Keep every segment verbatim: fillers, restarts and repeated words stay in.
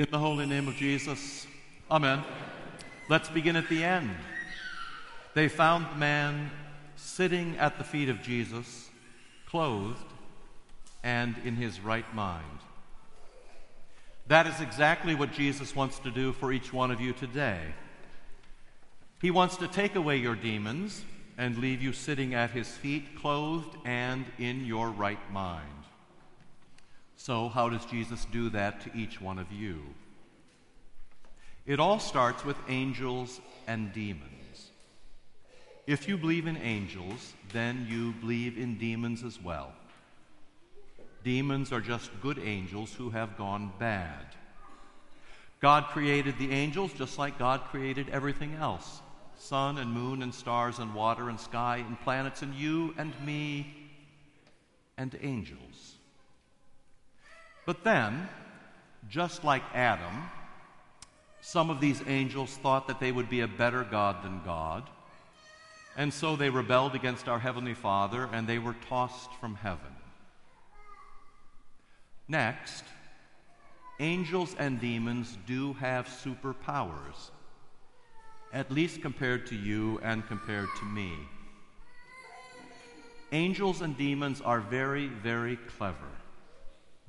In the holy name of Jesus, amen. Let's begin at the end. They found the man sitting at the feet of Jesus, clothed and in his right mind. That is exactly what Jesus wants to do for each one of you today. He wants to take away your demons and leave you sitting at his feet, clothed and in your right mind. So how does Jesus do that to each one of you? It all starts with angels and demons. If you believe in angels, then you believe in demons as well. Demons are just good angels who have gone bad. God created the angels just like God created everything else. Sun and moon and stars and water and sky and planets and you and me and angels. But then, just like Adam, some of these angels thought that they would be a better God than God, and so they rebelled against our Heavenly Father and they were tossed from heaven. Next, angels and demons do have superpowers, at least compared to you and compared to me. Angels and demons are very, very clever.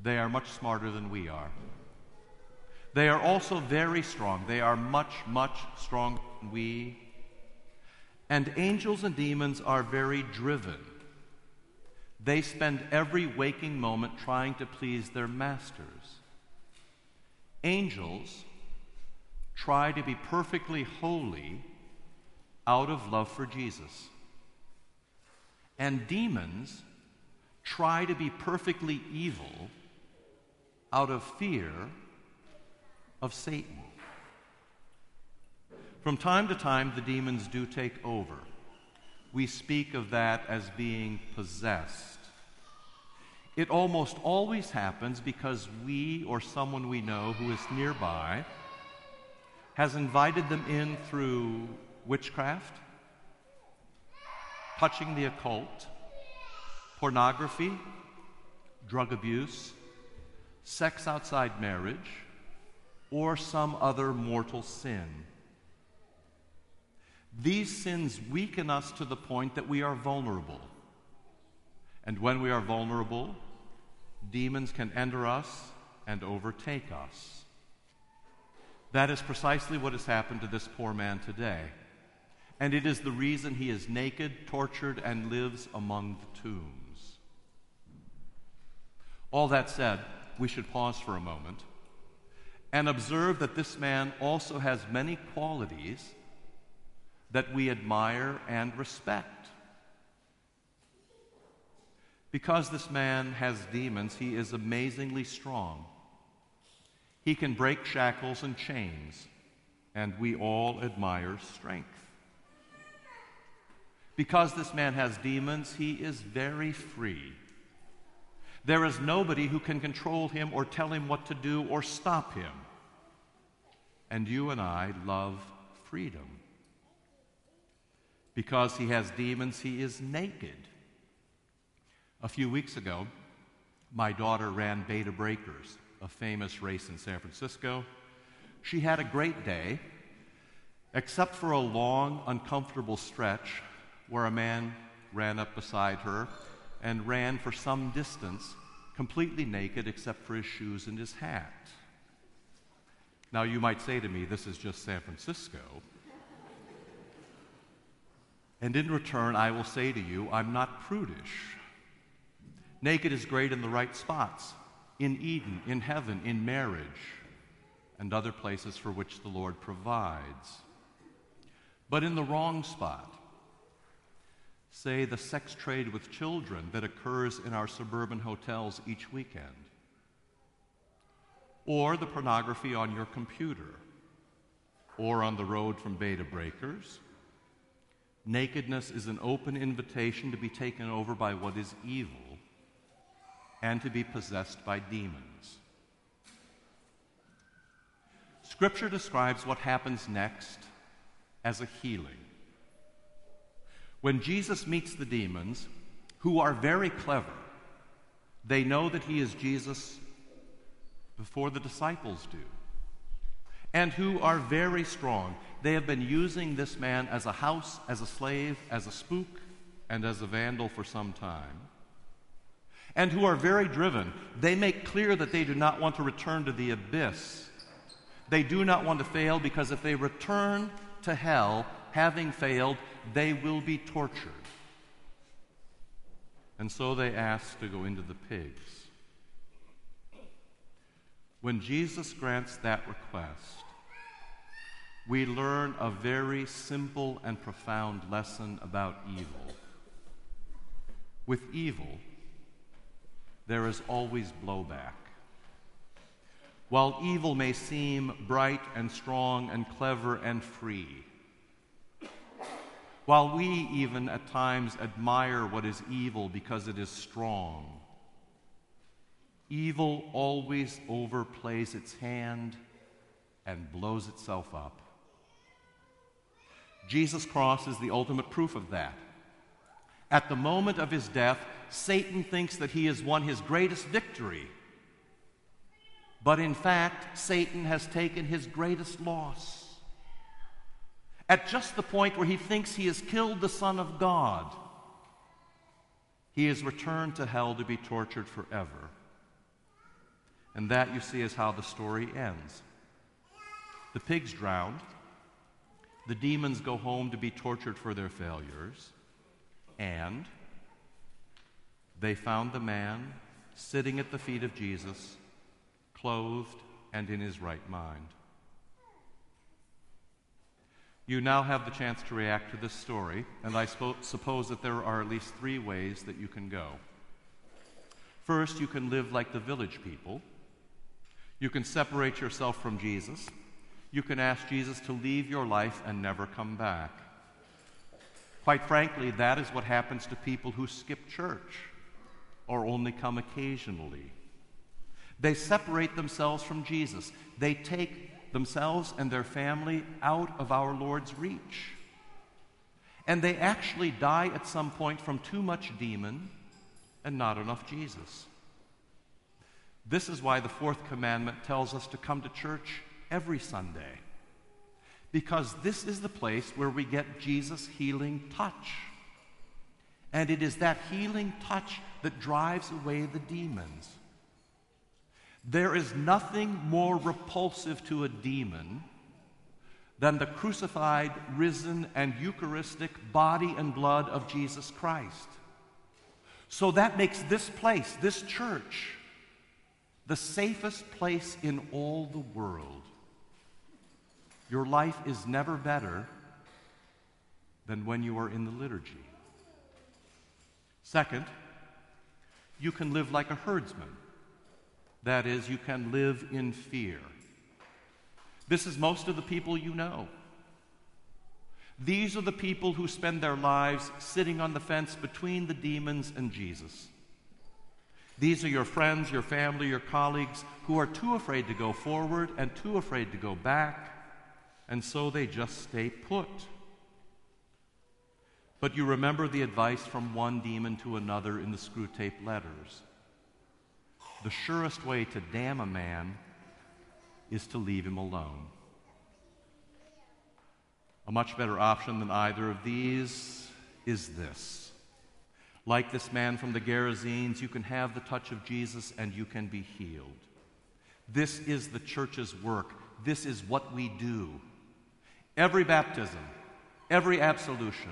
They are much smarter than we are. They are also very strong. They are much, much stronger than we. And angels and demons are very driven. They spend every waking moment trying to please their masters. Angels try to be perfectly holy out of love for Jesus. And demons try to be perfectly evil out of fear of Satan. From time to time, the demons do take over. We speak of that as being possessed. It almost always happens because we or someone we know who is nearby has invited them in through witchcraft, touching the occult, pornography, drug abuse, sex outside marriage, or some other mortal sin. These sins weaken us to the point that we are vulnerable. And when we are vulnerable, demons can enter us and overtake us. That is precisely what has happened to this poor man today. And it is the reason he is naked, tortured, and lives among the tombs. All that said, we should pause for a moment and observe that this man also has many qualities that we admire and respect. Because this man has demons, he is amazingly strong. He can break shackles and chains, and we all admire strength. Because this man has demons, he is very free. There is nobody who can control him or tell him what to do or stop him. And you and I love freedom. Because he has demons, he is naked. A few weeks ago, my daughter ran Bay to Breakers, a famous race in San Francisco. She had a great day, except for a long, uncomfortable stretch where a man ran up beside her and ran for some distance, completely naked except for his shoes and his hat. Now you might say to me, this is just San Francisco. And in return, I will say to you, I'm not prudish. Naked is great in the right spots, in Eden, in heaven, in marriage, and other places for which the Lord provides. But in the wrong spot, say the sex trade with children that occurs in our suburban hotels each weekend, or the pornography on your computer, or on the road from Bay to Breakers, nakedness is an open invitation to be taken over by what is evil and to be possessed by demons. Scripture describes what happens next as a healing. When Jesus meets the demons, who are very clever, they know that he is Jesus before the disciples do. and who are very strong. They have been using this man as a house, as a slave, as a spook, and as a vandal for some time. And who are very driven. They make clear that they do not want to return to the abyss. They do not want to fail, because if they return to hell, having failed, they will be tortured. And so they ask to go into the pigs. When Jesus grants that request, we learn a very simple and profound lesson about evil. With evil, there is always blowback. While evil may seem bright and strong and clever and free, while we even at times admire what is evil because it is strong, evil always overplays its hand and blows itself up. Jesus' cross is the ultimate proof of that. At the moment of his death, Satan thinks that he has won his greatest victory. But in fact, Satan has taken his greatest loss. At just the point where he thinks he has killed the Son of God, he is returned to hell to be tortured forever. And that, you see, is how the story ends. The pigs drowned. The demons go home to be tortured for their failures. And they found the man sitting at the feet of Jesus, clothed and in his right mind. You now have the chance to react to this story, and I suppose that there are at least three ways that you can go. First, you can live like the village people. You can separate yourself from Jesus. You can ask Jesus to leave your life and never come back. Quite frankly, that is what happens to people who skip church or only come occasionally. They separate themselves from Jesus. They take themselves and their family out of our Lord's reach. And they actually die at some point from too much demon and not enough Jesus. This is why the fourth commandment tells us to come to church every Sunday, because this is the place where we get Jesus' healing touch. And it is that healing touch that drives away the demons. There is nothing more repulsive to a demon than the crucified, risen, and Eucharistic body and blood of Jesus Christ. So that makes this place, this church, the safest place in all the world. Your life is never better than when you are in the liturgy. Second, you can live like a herdsman. That is, you can live in fear. This is most of the people you know. These are the people who spend their lives sitting on the fence between the demons and Jesus. These are your friends, your family, your colleagues who are too afraid to go forward and too afraid to go back, and so they just stay put. But you remember the advice from one demon to another in the Screwtape letters. The surest way to damn a man is to leave him alone. A much better option than either of these is this. Like this man from the Gerasenes, you can have the touch of Jesus and you can be healed. This is the church's work. This is what we do. Every baptism, every absolution,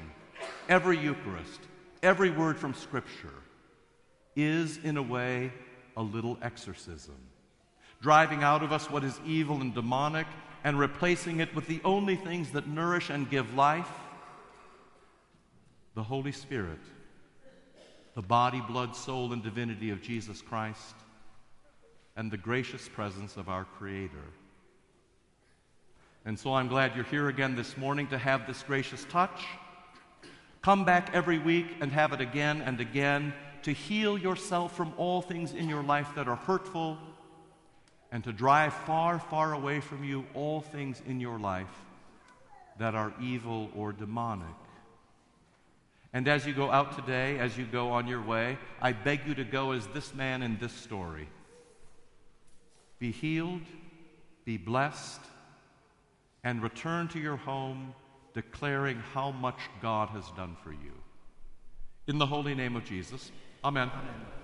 every Eucharist, every word from Scripture is, in a way, a little exorcism, driving out of us what is evil and demonic and replacing it with the only things that nourish and give life, the Holy Spirit, the body, blood, soul, and divinity of Jesus Christ, and the gracious presence of our Creator. And so I'm glad you're here again this morning to have this gracious touch. Come back every week and have it again and again to heal yourself from all things in your life that are hurtful and to drive far, far away from you all things in your life that are evil or demonic. And as you go out today, as you go on your way, I beg you to go as this man in this story. Be healed, be blessed, and return to your home declaring how much God has done for you. In the holy name of Jesus, amen. Amen.